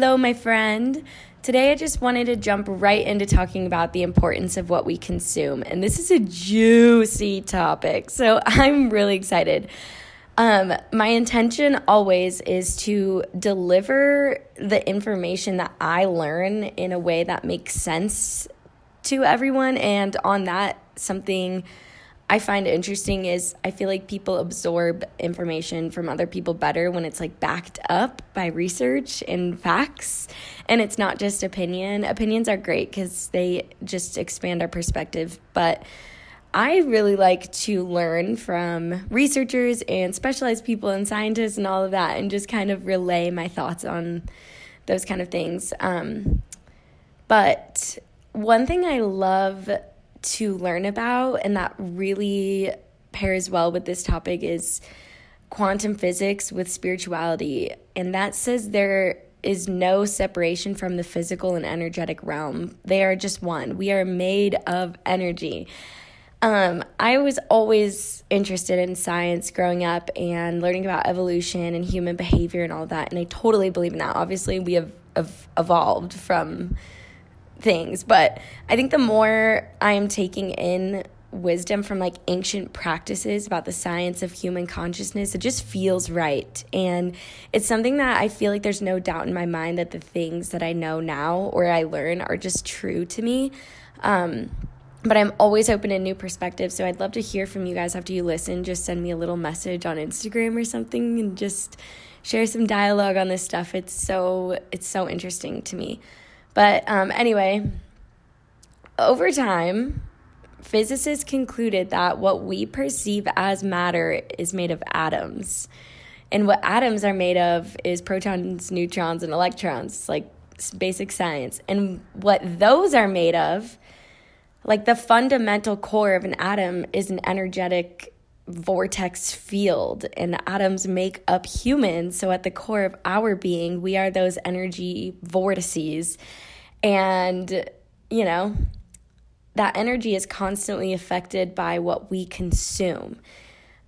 Hello, my friend. Today, I just wanted to jump right into talking about the importance of what we consume. And this is a juicy topic, so I'm really excited. My intention always is to deliver the information that I learn in a way that makes sense to everyone. And on that, something I find interesting is I feel like people absorb information from other people better when it's like backed up by research and facts, and it's not just opinion. Opinions are great because they just expand our perspective, but I really like to learn from researchers and specialized people and scientists and all of that, and just kind of relay my thoughts on those kind of things. But one thing I love to learn about, and that really pairs well with this topic, is quantum physics with spirituality. And that says there is no separation from the physical and energetic realm. They are just one. We are made of energy. I was always interested in science growing up and learning about evolution and human behavior and all that, and I totally believe in that. Obviously, we have evolved from things, but I think the more I am taking in wisdom from like ancient practices about the science of human consciousness, it just feels right. And it's something that I feel like there's no doubt in my mind that the things that I know now or I learn are just true to me. But I'm always open to new perspectives, so I'd love to hear from you guys after you listen. Just send me a little message on Instagram or something and just share some dialogue on this stuff. It's so interesting to me. But anyway, over time, physicists concluded that what we perceive as matter is made of atoms. And what atoms are made of is protons, neutrons, and electrons, like basic science. And what those are made of, like the fundamental core of an atom, is an energetic vortex field, and atoms make up humans. So at the core of our being, we are those energy vortices, and you know that energy is constantly affected by what we consume.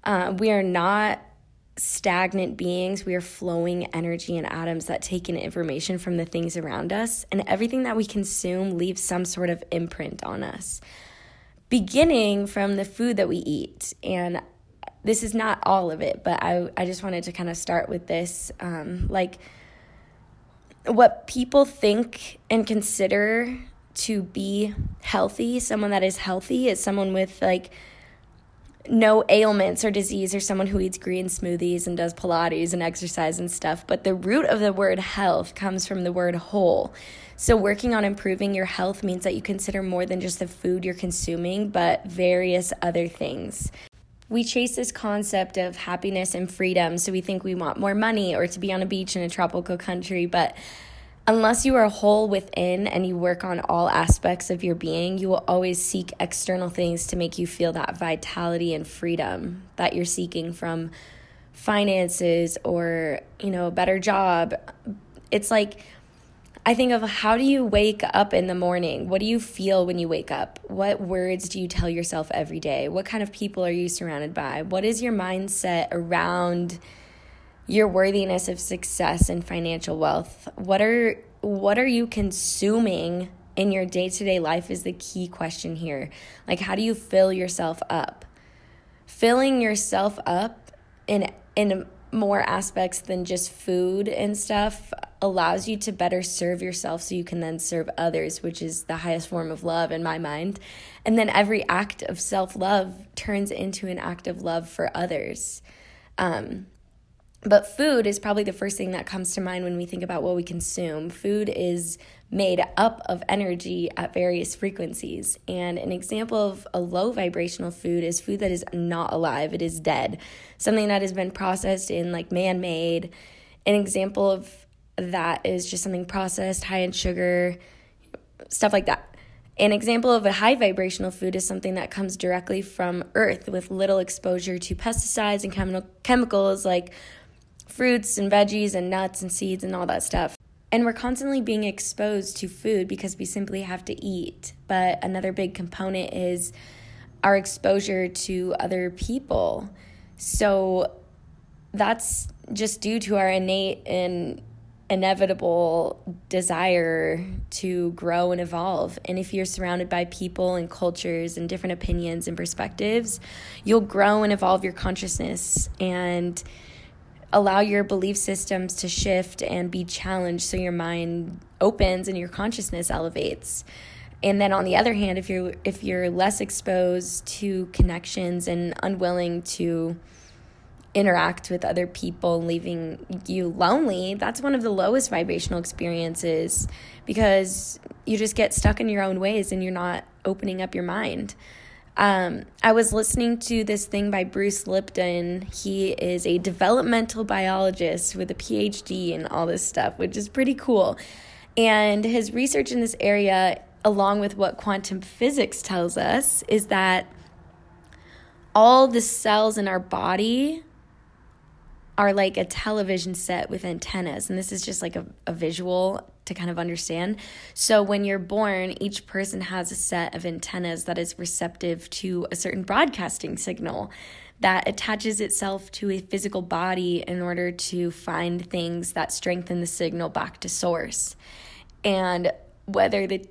We are not stagnant beings. We are flowing energy and atoms that take in information from the things around us, and everything that we consume leaves some sort of imprint on us, beginning from the food that we eat. And this is not all of it, but I just wanted to kind of start with this. Like what people think and consider to be healthy, someone that is healthy is someone with like no ailments or disease, or someone who eats green smoothies and does Pilates and exercise and stuff. But the root of the word health comes from the word whole. So working on improving your health means that you consider more than just the food you're consuming, but various other things. We chase this concept of happiness and freedom, so we think we want more money or to be on a beach in a tropical country, but unless you are whole within and you work on all aspects of your being, you will always seek external things to make you feel that vitality and freedom that you're seeking from finances or, you know, a better job. It's like, I think of, how do you wake up in the morning? What do you feel when you wake up? What words do you tell yourself every day? What kind of people are you surrounded by? What is your mindset around your worthiness of success and financial wealth? What are you consuming in your day-to-day life is the key question here. Like, how do you fill yourself up? Filling yourself up in more aspects than just food and stuff allows you to better serve yourself, so you can then serve others, which is the highest form of love in my mind. And then every act of self-love turns into an act of love for others. But food is probably the first thing that comes to mind when we think about what we consume. Food is made up of energy at various frequencies. And an example of a low vibrational food is food that is not alive. It is dead. Something that has been processed in like man-made. An example of that is just something processed, high in sugar, stuff like that. An example of a high vibrational food is something that comes directly from earth with little exposure to pesticides and chemicals like fruits and veggies and nuts and seeds and all that stuff. And we're constantly being exposed to food because we simply have to eat. But another big component is our exposure to other people. So that's just due to our innate and inevitable desire to grow and evolve. And if you're surrounded by people and cultures and different opinions and perspectives, you'll grow and evolve your consciousness and allow your belief systems to shift and be challenged, so your mind opens and your consciousness elevates. And then on the other hand, if you're less exposed to connections and unwilling to interact with other people, leaving you lonely, that's one of the lowest vibrational experiences, because you just get stuck in your own ways and you're not opening up your mind. I was listening to this thing by Bruce Lipton. He is a developmental biologist with a PhD and all this stuff, which is pretty cool. And his research in this area, along with what quantum physics tells us, is that all the cells in our body are like a television set with antennas. And this is just like a visual to kind of understand. So when you're born, each person has a set of antennas that is receptive to a certain broadcasting signal that attaches itself to a physical body in order to find things that strengthen the signal back to source. And whether the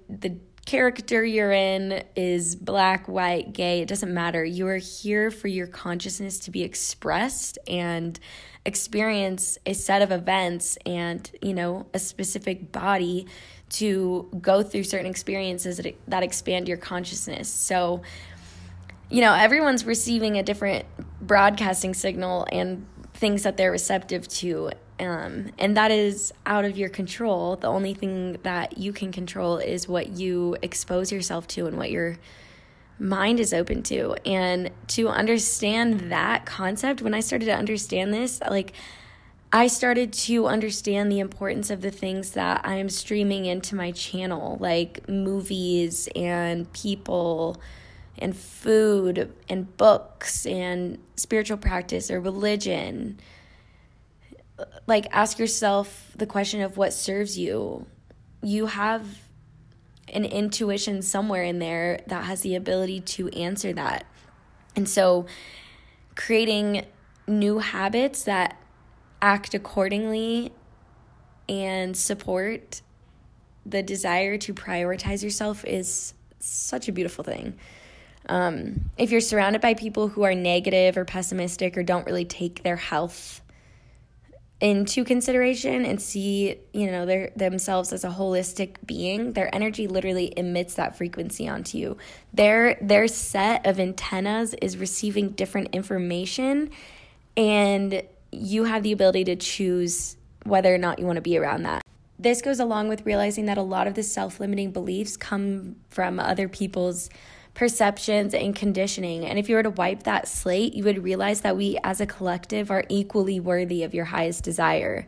character you're in is black, white, gay, it doesn't matter. You are here for your consciousness to be expressed and experience a set of events and, a specific body to go through certain experiences that expand your consciousness. So, everyone's receiving a different broadcasting signal and things that they're receptive to. And that is out of your control. The only thing that you can control is what you expose yourself to and what your mind is open to. And to understand that concept, when I started to understand this, I started to understand the importance of the things that I am streaming into my channel, like movies and people and food and books and spiritual practice or religion. Ask yourself the question of what serves you. You have an intuition somewhere in there that has the ability to answer that. And so creating new habits that act accordingly and support the desire to prioritize yourself is such a beautiful thing. If you're surrounded by people who are negative or pessimistic or don't really take their health into consideration and see, themselves as a holistic being, their energy literally emits that frequency onto you. Their set of antennas is receiving different information, and you have the ability to choose whether or not you want to be around that. This goes along with realizing that a lot of the self-limiting beliefs come from other people's perceptions and conditioning. And if you were to wipe that slate, you would realize that we as a collective are equally worthy of your highest desire.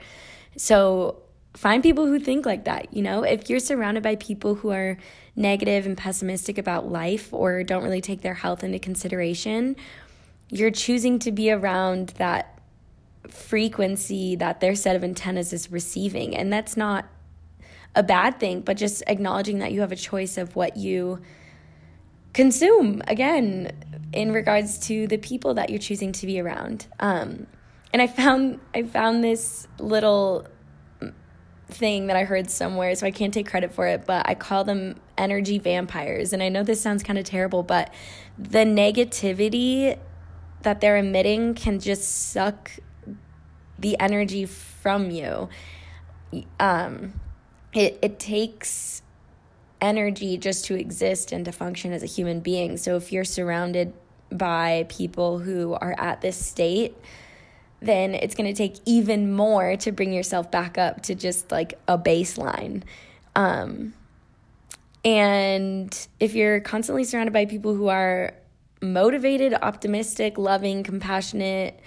So find people who think like that. If you're surrounded by people who are negative and pessimistic about life or don't really take their health into consideration, you're choosing to be around that frequency that their set of antennas is receiving. And that's not a bad thing, but just acknowledging that you have a choice of what you consume, again, in regards to the people that you're choosing to be around. And I found this little thing that I heard somewhere, so I can't take credit for it, but I call them energy vampires. And I know this sounds kind of terrible, but the negativity that they're emitting can just suck the energy from you. It takes energy just to exist and to function as a human being. So if you're surrounded by people who are at this state, then it's going to take even more to bring yourself back up to just a baseline. And if you're constantly surrounded by people who are motivated, optimistic, loving, compassionate,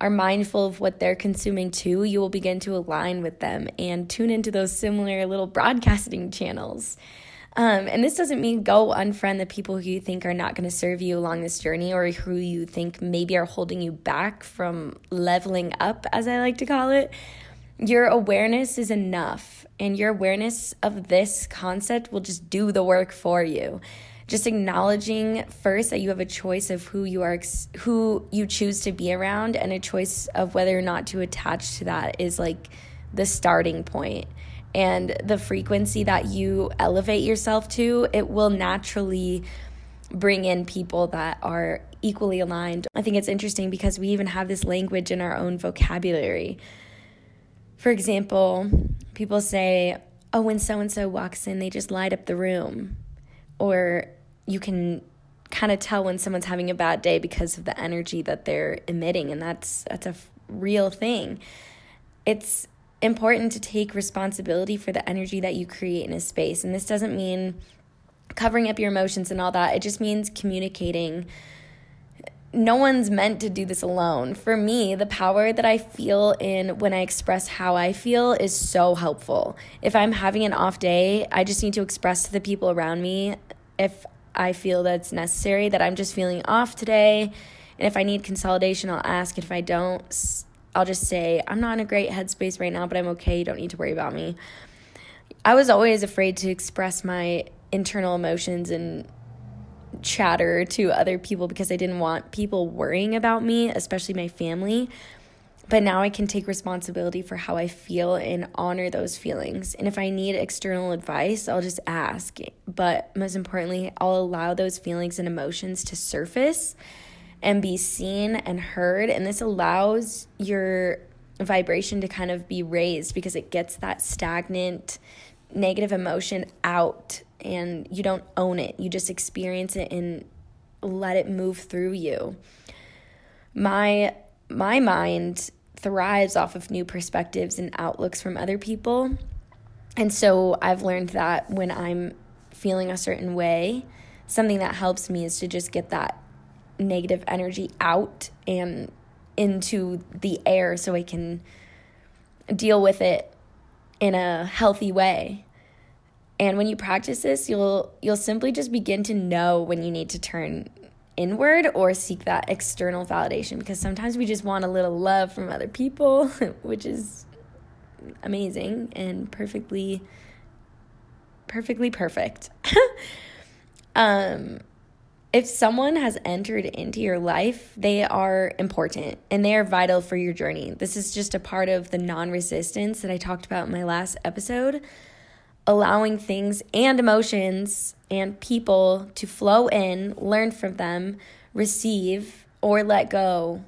are mindful of what they're consuming too, you will begin to align with them and tune into those similar little broadcasting channels. And this doesn't mean go unfriend the people who you think are not going to serve you along this journey, or who you think maybe are holding you back from leveling up, as I like to call it. Your awareness is enough, and your awareness of this concept will just do the work for you. Just acknowledging first that you have a choice of who you choose to be around, and a choice of whether or not to attach to that is the starting point. And the frequency that you elevate yourself to, it will naturally bring in people that are equally aligned. I think it's interesting because we even have this language in our own vocabulary. For example, people say, oh, when so-and-so walks in, they just light up the room. Or you can kind of tell when someone's having a bad day because of the energy that they're emitting. And that's a real thing. It's important to take responsibility for the energy that you create in a space. And this doesn't mean covering up your emotions and all that. It just means communicating. No one's meant to do this alone. For me, the power that I feel in when I express how I feel is so helpful. If I'm having an off day, I just need to express to the people around me if I feel that's necessary, that I'm just feeling off today. And if I need consolidation, I'll ask. If I don't, I'll just say, I'm not in a great headspace right now, but I'm okay. You don't need to worry about me. I was always afraid to express my internal emotions and chatter to other people because I didn't want people worrying about me, especially my family. But now I can take responsibility for how I feel and honor those feelings. And if I need external advice, I'll just ask. But most importantly, I'll allow those feelings and emotions to surface and be seen and heard. And this allows your vibration to kind of be raised because it gets that stagnant negative emotion out and you don't own it. You just experience it and let it move through you. My mind thrives off of new perspectives and outlooks from other people. And so I've learned that when I'm feeling a certain way, something that helps me is to just get that negative energy out and into the air so I can deal with it in a healthy way. And when you practice this, you'll simply just begin to know when you need to turn inward or seek that external validation, because sometimes we just want a little love from other people, which is amazing and perfectly perfect. If someone has entered into your life, they are important and they are vital for your journey. This is just a part of the non-resistance that I talked about in my last episode, allowing things and emotions and people to flow in, learn from them, receive, or let go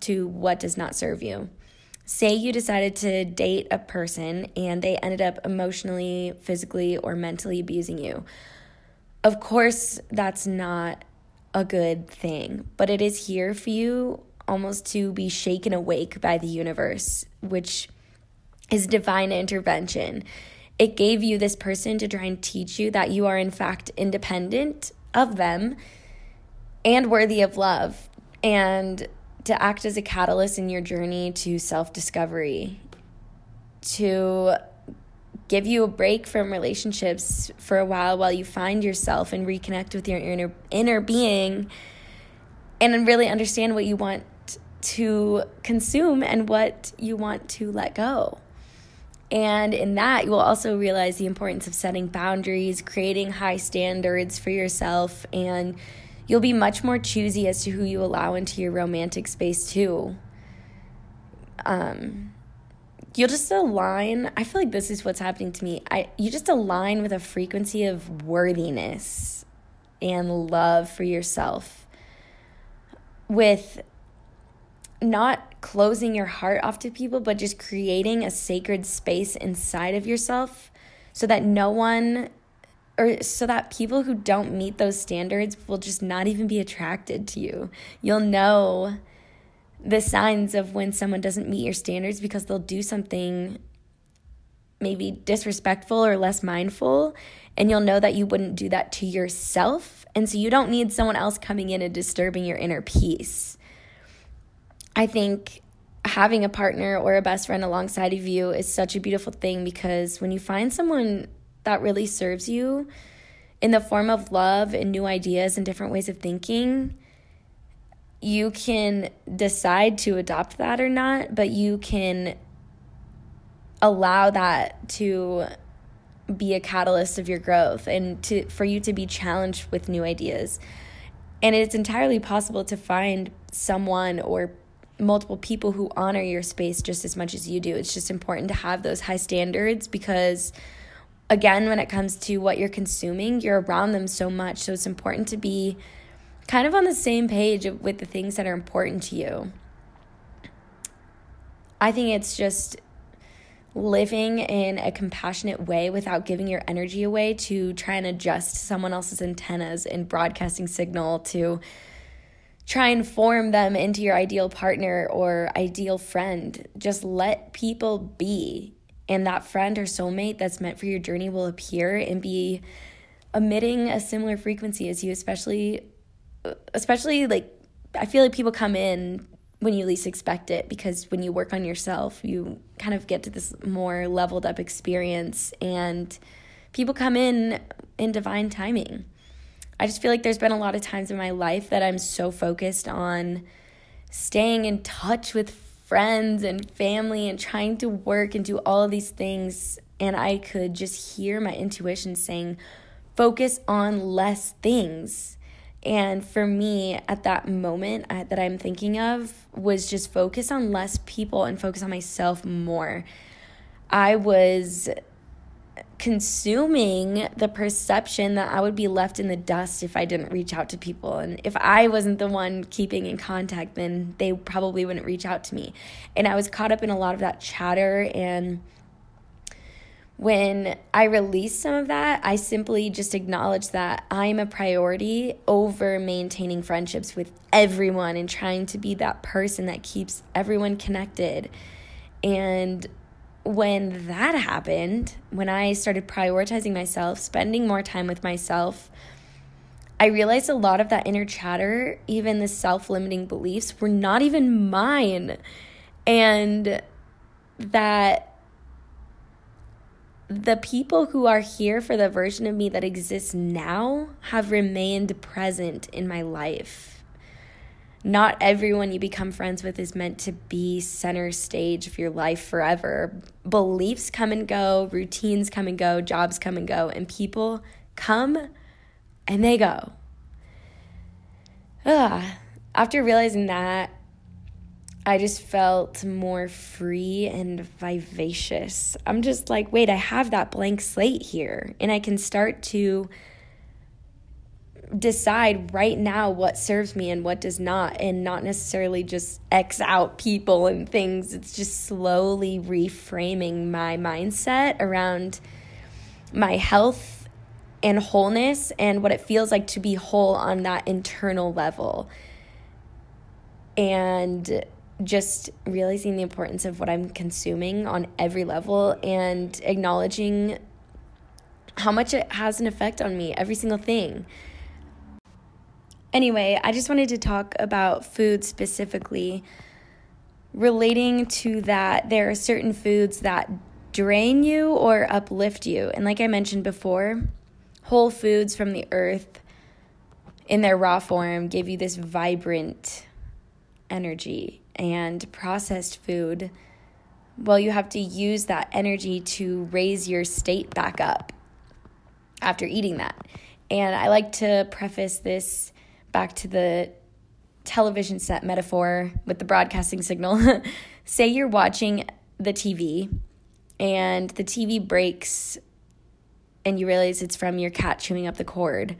to what does not serve you. Say you decided to date a person and they ended up emotionally, physically, or mentally abusing you. Of course, that's not a good thing, but it is here for you almost to be shaken awake by the universe, which is divine intervention. It gave you this person to try and teach you that you are, in fact, independent of them and worthy of love, and to act as a catalyst in your journey to self-discovery, to give you a break from relationships for a while you find yourself and reconnect with your inner being and really understand what you want to consume and what you want to let go. And in that, you will also realize the importance of setting boundaries, creating high standards for yourself, and you'll be much more choosy as to who you allow into your romantic space too. You'll just align. I feel like this is what's happening to me. You just align with a frequency of worthiness and love for yourself, with not closing your heart off to people, but just creating a sacred space inside of yourself so that no one, or so that people who don't meet those standards will just not even be attracted to you. You'll know the signs of when someone doesn't meet your standards because they'll do something maybe disrespectful or less mindful, and you'll know that you wouldn't do that to yourself, and so you don't need someone else coming in and disturbing your inner peace. I think having a partner or a best friend alongside of you is such a beautiful thing, because when you find someone that really serves you in the form of love and new ideas and different ways of thinking, you can decide to adopt that or not, but you can allow that to be a catalyst of your growth and for you to be challenged with new ideas. And it's entirely possible to find someone or multiple people who honor your space just as much as you do. It's just important to have those high standards because, again, when it comes to what you're consuming, you're around them so much. So it's important to be kind of on the same page with the things that are important to you. I think it's just living in a compassionate way without giving your energy away to try and adjust someone else's antennas and broadcasting signal to try and form them into your ideal partner or ideal friend. Just let people be. And that friend or soulmate that's meant for your journey will appear and be emitting a similar frequency as you, especially like, I feel like people come in when you least expect it, because when you work on yourself, you kind of get to this more leveled up experience and people come in divine timing. I just feel like there's been a lot of times in my life that I'm so focused on staying in touch with friends and family and trying to work and do all of these things, and I could just hear my intuition saying, focus on less things. And for me, at that moment that I'm thinking of was just focus on less people and focus on myself more. I was consuming the perception that I would be left in the dust if I didn't reach out to people. And if I wasn't the one keeping in contact, then they probably wouldn't reach out to me. And I was caught up in a lot of that chatter. And when I released some of that, I simply just acknowledged that I'm a priority over maintaining friendships with everyone and trying to be that person that keeps everyone connected. And when that happened, when I started prioritizing myself, spending more time with myself, I realized a lot of that inner chatter, even the self-limiting beliefs, were not even mine. And that the people who are here for the version of me that exists now have remained present in my life. Not everyone you become friends with is meant to be center stage of your life forever. Beliefs come and go, routines come and go, jobs come and go, and people come and they go. After realizing that, I just felt more free and vivacious. I'm just like, wait, I have that blank slate here, and I can start to decide right now what serves me and what does not, and not necessarily just X out people and things. It's just slowly reframing my mindset around my health and wholeness and what it feels like to be whole on that internal level, and just realizing the importance of what I'm consuming on every level and acknowledging how much it has an effect on me, every single thing. Anyway, I just wanted to talk about food specifically, relating to that there are certain foods that drain you or uplift you. And like I mentioned before, whole foods from the earth in their raw form give you this vibrant energy, and processed food, well, you have to use that energy to raise your state back up after eating that. And I like to preface this back to the television set metaphor with the broadcasting signal. Say you're watching the TV and the TV breaks and you realize it's from your cat chewing up the cord.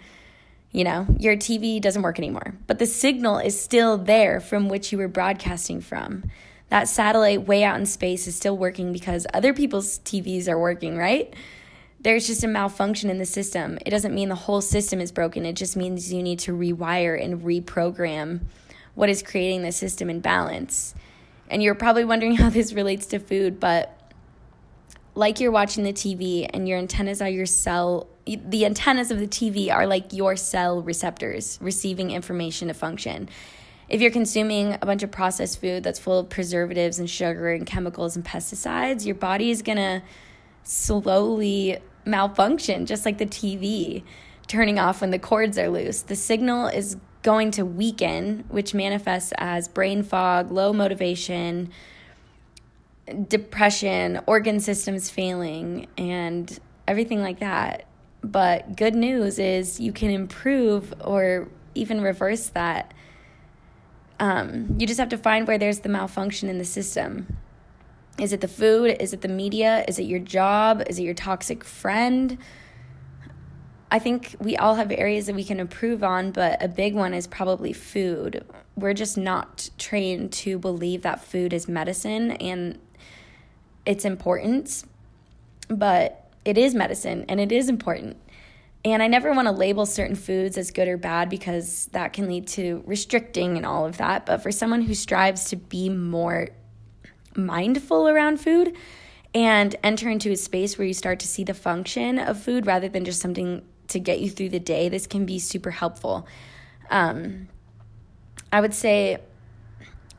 You know, your TV doesn't work anymore, but the signal is still there from which you were broadcasting from. That satellite way out in space is still working because other people's TVs are working, right? There's just a malfunction in the system. It doesn't mean the whole system is broken. It just means you need to rewire and reprogram what is creating the system in balance. And you're probably wondering how this relates to food, but like you're watching the TV and your antennas are your cell, the antennas of the TV are like your cell receptors receiving information to function. If you're consuming a bunch of processed food that's full of preservatives and sugar and chemicals and pesticides, your body is going to slowly malfunction, just like the TV turning off when the cords are loose. The signal is going to weaken, which manifests as brain fog, low motivation, depression, organ systems failing, and everything like that. But good news is you can improve or even reverse that You just have to find where there's the malfunction in the system. Is it the food? Is it the media? Is it your job? Is it your toxic friend? I think we all have areas that we can improve on, but a big one is probably food. We're just not trained to believe that food is medicine and its importance, but it is medicine and it is important. And I never want to label certain foods as good or bad because that can lead to restricting and all of that. But for someone who strives to be more mindful around food and enter into a space where you start to see the function of food rather than just something to get you through the day, this can be super helpful. I would say,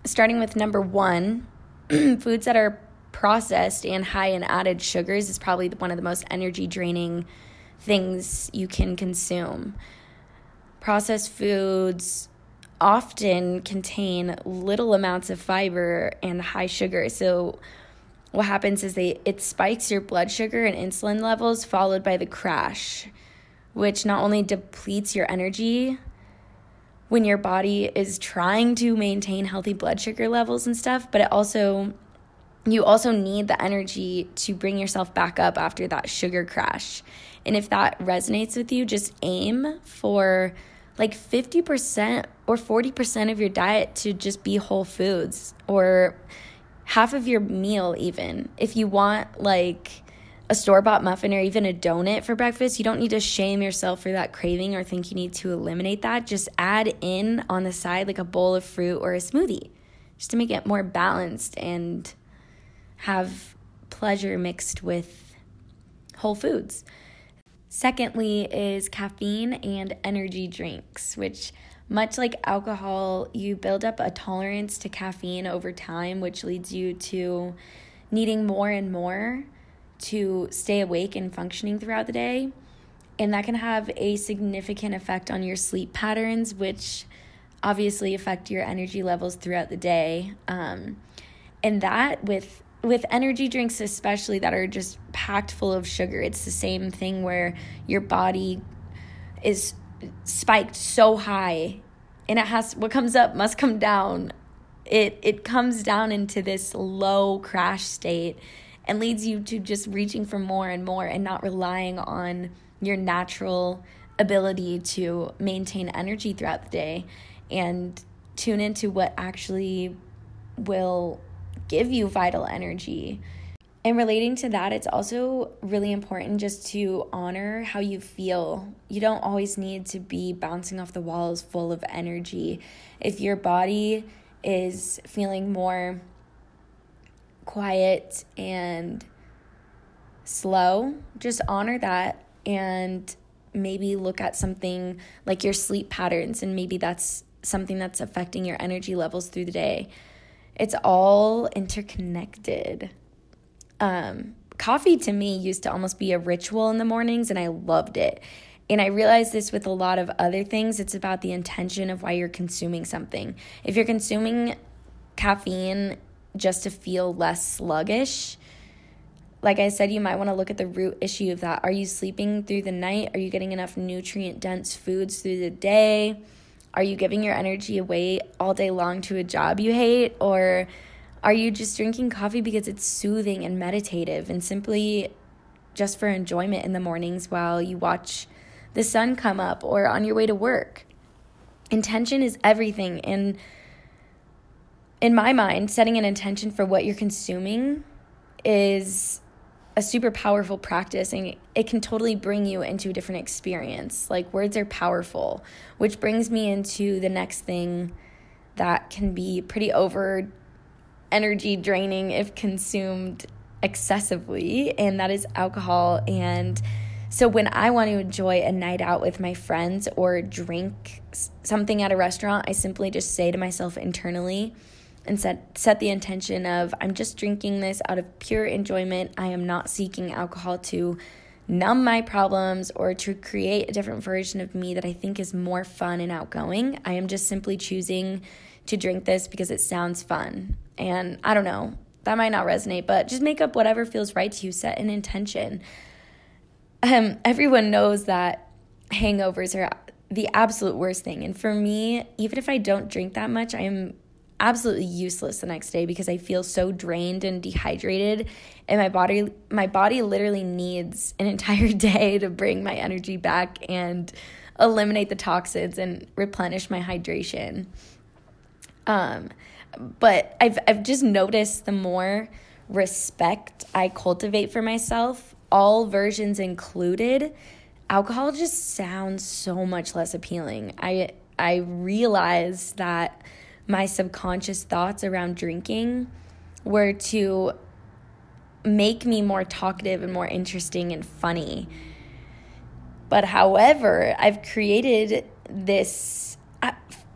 starting with number one, foods that are processed and high in added sugars is probably one of the most energy draining things you can consume. Processed foods often contain little amounts of fiber and high sugar. So what happens is it spikes your blood sugar and insulin levels, followed by the crash, which not only depletes your energy when your body is trying to maintain healthy blood sugar levels and stuff, but you also need the energy to bring yourself back up after that sugar crash. And if that resonates with you, just aim for like 50% or 40% of your diet to just be whole foods, or half of your meal even. If you want like a store-bought muffin or even a donut for breakfast, you don't need to shame yourself for that craving or think you need to eliminate that. Just add in on the side like a bowl of fruit or a smoothie just to make it more balanced and have pleasure mixed with whole foods. Secondly is caffeine and energy drinks, which, much like alcohol, you build up a tolerance to caffeine over time, which leads you to needing more and more to stay awake and functioning throughout the day. And that can have a significant effect on your sleep patterns, which obviously affect your energy levels throughout the day. And that with energy drinks especially that are just packed full of sugar, it's the same thing where your body is spiked so high and what comes up must come down. It comes down into this low crash state and leads you to just reaching for more and more and not relying on your natural ability to maintain energy throughout the day and tune into what actually will give you vital energy. And relating to that, it's also really important just to honor how you feel. You don't always need to be bouncing off the walls full of energy. If your body is feeling more quiet and slow, just honor that and maybe look at something like your sleep patterns, and maybe that's something that's affecting your energy levels through the day. It's all interconnected. Coffee to me used to almost be a ritual in the mornings, and I loved it. And I realized this with a lot of other things. It's about the intention of why you're consuming something. If you're consuming caffeine just to feel less sluggish, like I said, you might want to look at the root issue of that. Are you sleeping through the night? Are you getting enough nutrient-dense foods through the day? Are you giving your energy away all day long to a job you hate? Or are you just drinking coffee because it's soothing and meditative and simply just for enjoyment in the mornings while you watch the sun come up or on your way to work? Intention is everything. And in my mind, setting an intention for what you're consuming is a super powerful practice, and it can totally bring you into a different experience. Like, words are powerful, which brings me into the next thing that can be pretty over energy draining if consumed excessively, and that is alcohol. And so when I want to enjoy a night out with my friends or drink something at a restaurant, I simply just say to myself internally, and set the intention of, I'm just drinking this out of pure enjoyment. I am not seeking alcohol to numb my problems or to create a different version of me that I think is more fun and outgoing. I am just simply choosing to drink this because it sounds fun. And I don't know, that might not resonate, but just make up whatever feels right to you. Set an intention. Everyone knows that hangovers are the absolute worst thing. And for me, even if I don't drink that much, I am absolutely useless the next day because I feel so drained and dehydrated, and my body literally needs an entire day to bring my energy back and eliminate the toxins and replenish my hydration. But I've just noticed the more respect I cultivate for myself, all versions included, alcohol just sounds so much less appealing. I realized that my subconscious thoughts around drinking were to make me more talkative and more interesting and funny. But however, I've created this,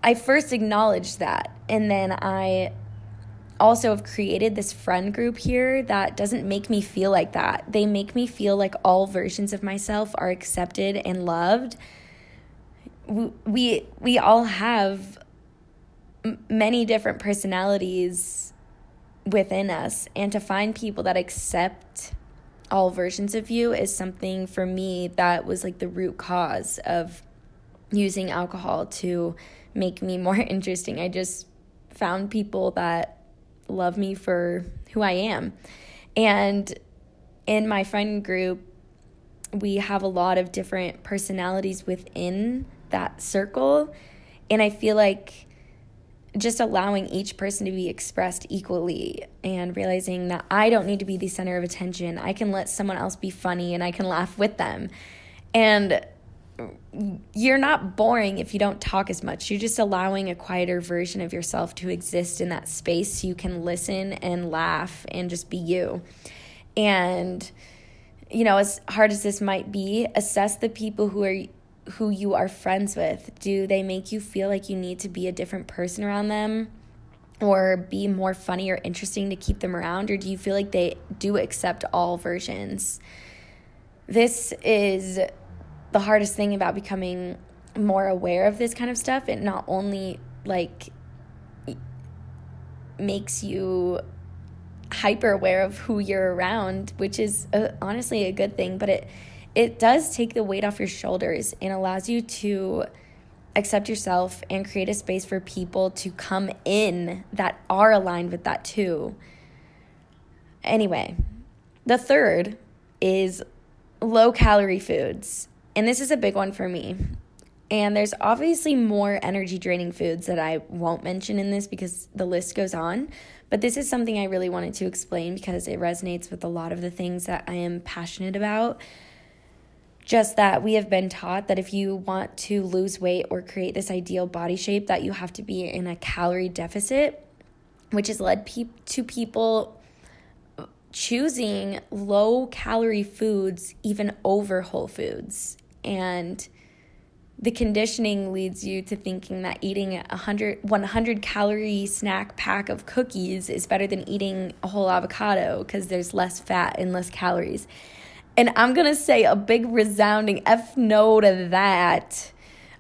I first acknowledged that, and then I also have created this friend group here that doesn't make me feel like that. They make me feel like all versions of myself are accepted and loved. We all have many different personalities within us, and to find people that accept all versions of you is something for me that was like the root cause of using alcohol to make me more interesting. I just found people that love me for who I am. And in my friend group, we have a lot of different personalities within that circle. And I feel like just allowing each person to be expressed equally and realizing that I don't need to be the center of attention. I can let someone else be funny and I can laugh with them. And you're not boring if you don't talk as much. You're just allowing a quieter version of yourself to exist in that space so you can listen and laugh and just be you. And, you know, as hard as this might be, assess the people who you are friends with. Do they make you feel like you need to be a different person around them or be more funny or interesting to keep them around, or do you feel like they do accept all versions? This is the hardest thing about becoming more aware of this kind of stuff. It not only like makes you hyper aware of who you're around, which is honestly a good thing, but it does take the weight off your shoulders and allows you to accept yourself and create a space for people to come in that are aligned with that too. Anyway, the third is low-calorie foods. And this is a big one for me. And there's obviously more energy-draining foods that I won't mention in this because the list goes on. But this is something I really wanted to explain because it resonates with a lot of the things that I am passionate about. Just that we have been taught that if you want to lose weight or create this ideal body shape, that you have to be in a calorie deficit, which has led to people choosing low-calorie foods even over whole foods. And the conditioning leads you to thinking that eating a 100-calorie snack pack of cookies is better than eating a whole avocado because there's less fat and less calories. And I'm going to say a big resounding F no to that.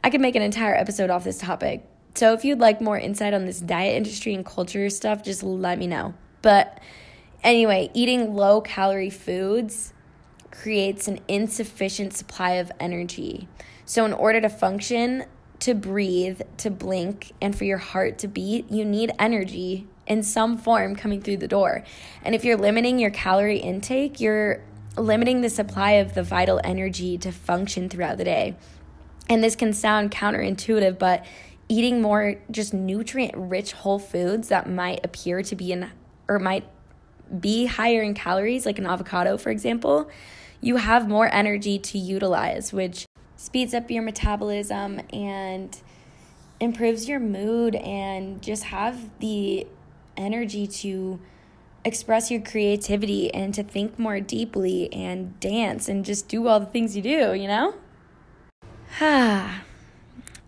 I could make an entire episode off this topic. So if you'd like more insight on this diet industry and culture stuff, just let me know. But anyway, eating low-calorie foods creates an insufficient supply of energy. So in order to function, to breathe, to blink, and for your heart to beat, you need energy in some form coming through the door. And if you're limiting your calorie intake, you're limiting the supply of the vital energy to function throughout the day. And this can sound counterintuitive, but eating more just nutrient-rich whole foods that might appear to be in or might be higher in calories, like an avocado, for example, you have more energy to utilize, which speeds up your metabolism and improves your mood and just have the energy to express your creativity and to think more deeply and dance and just do all the things you do, you know?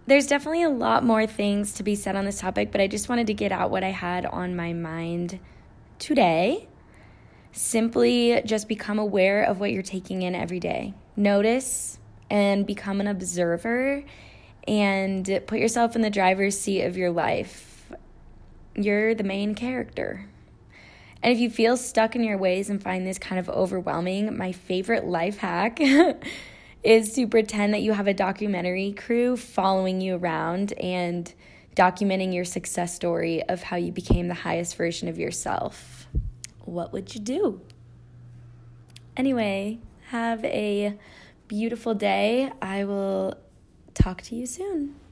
There's definitely a lot more things to be said on this topic, but I just wanted to get out what I had on my mind today. Simply just become aware of what you're taking in every day. Notice and become an observer and put yourself in the driver's seat of your life. You're the main character. And if you feel stuck in your ways and find this kind of overwhelming, my favorite life hack is to pretend that you have a documentary crew following you around and documenting your success story of how you became the highest version of yourself. What would you do? Anyway, have a beautiful day. I will talk to you soon.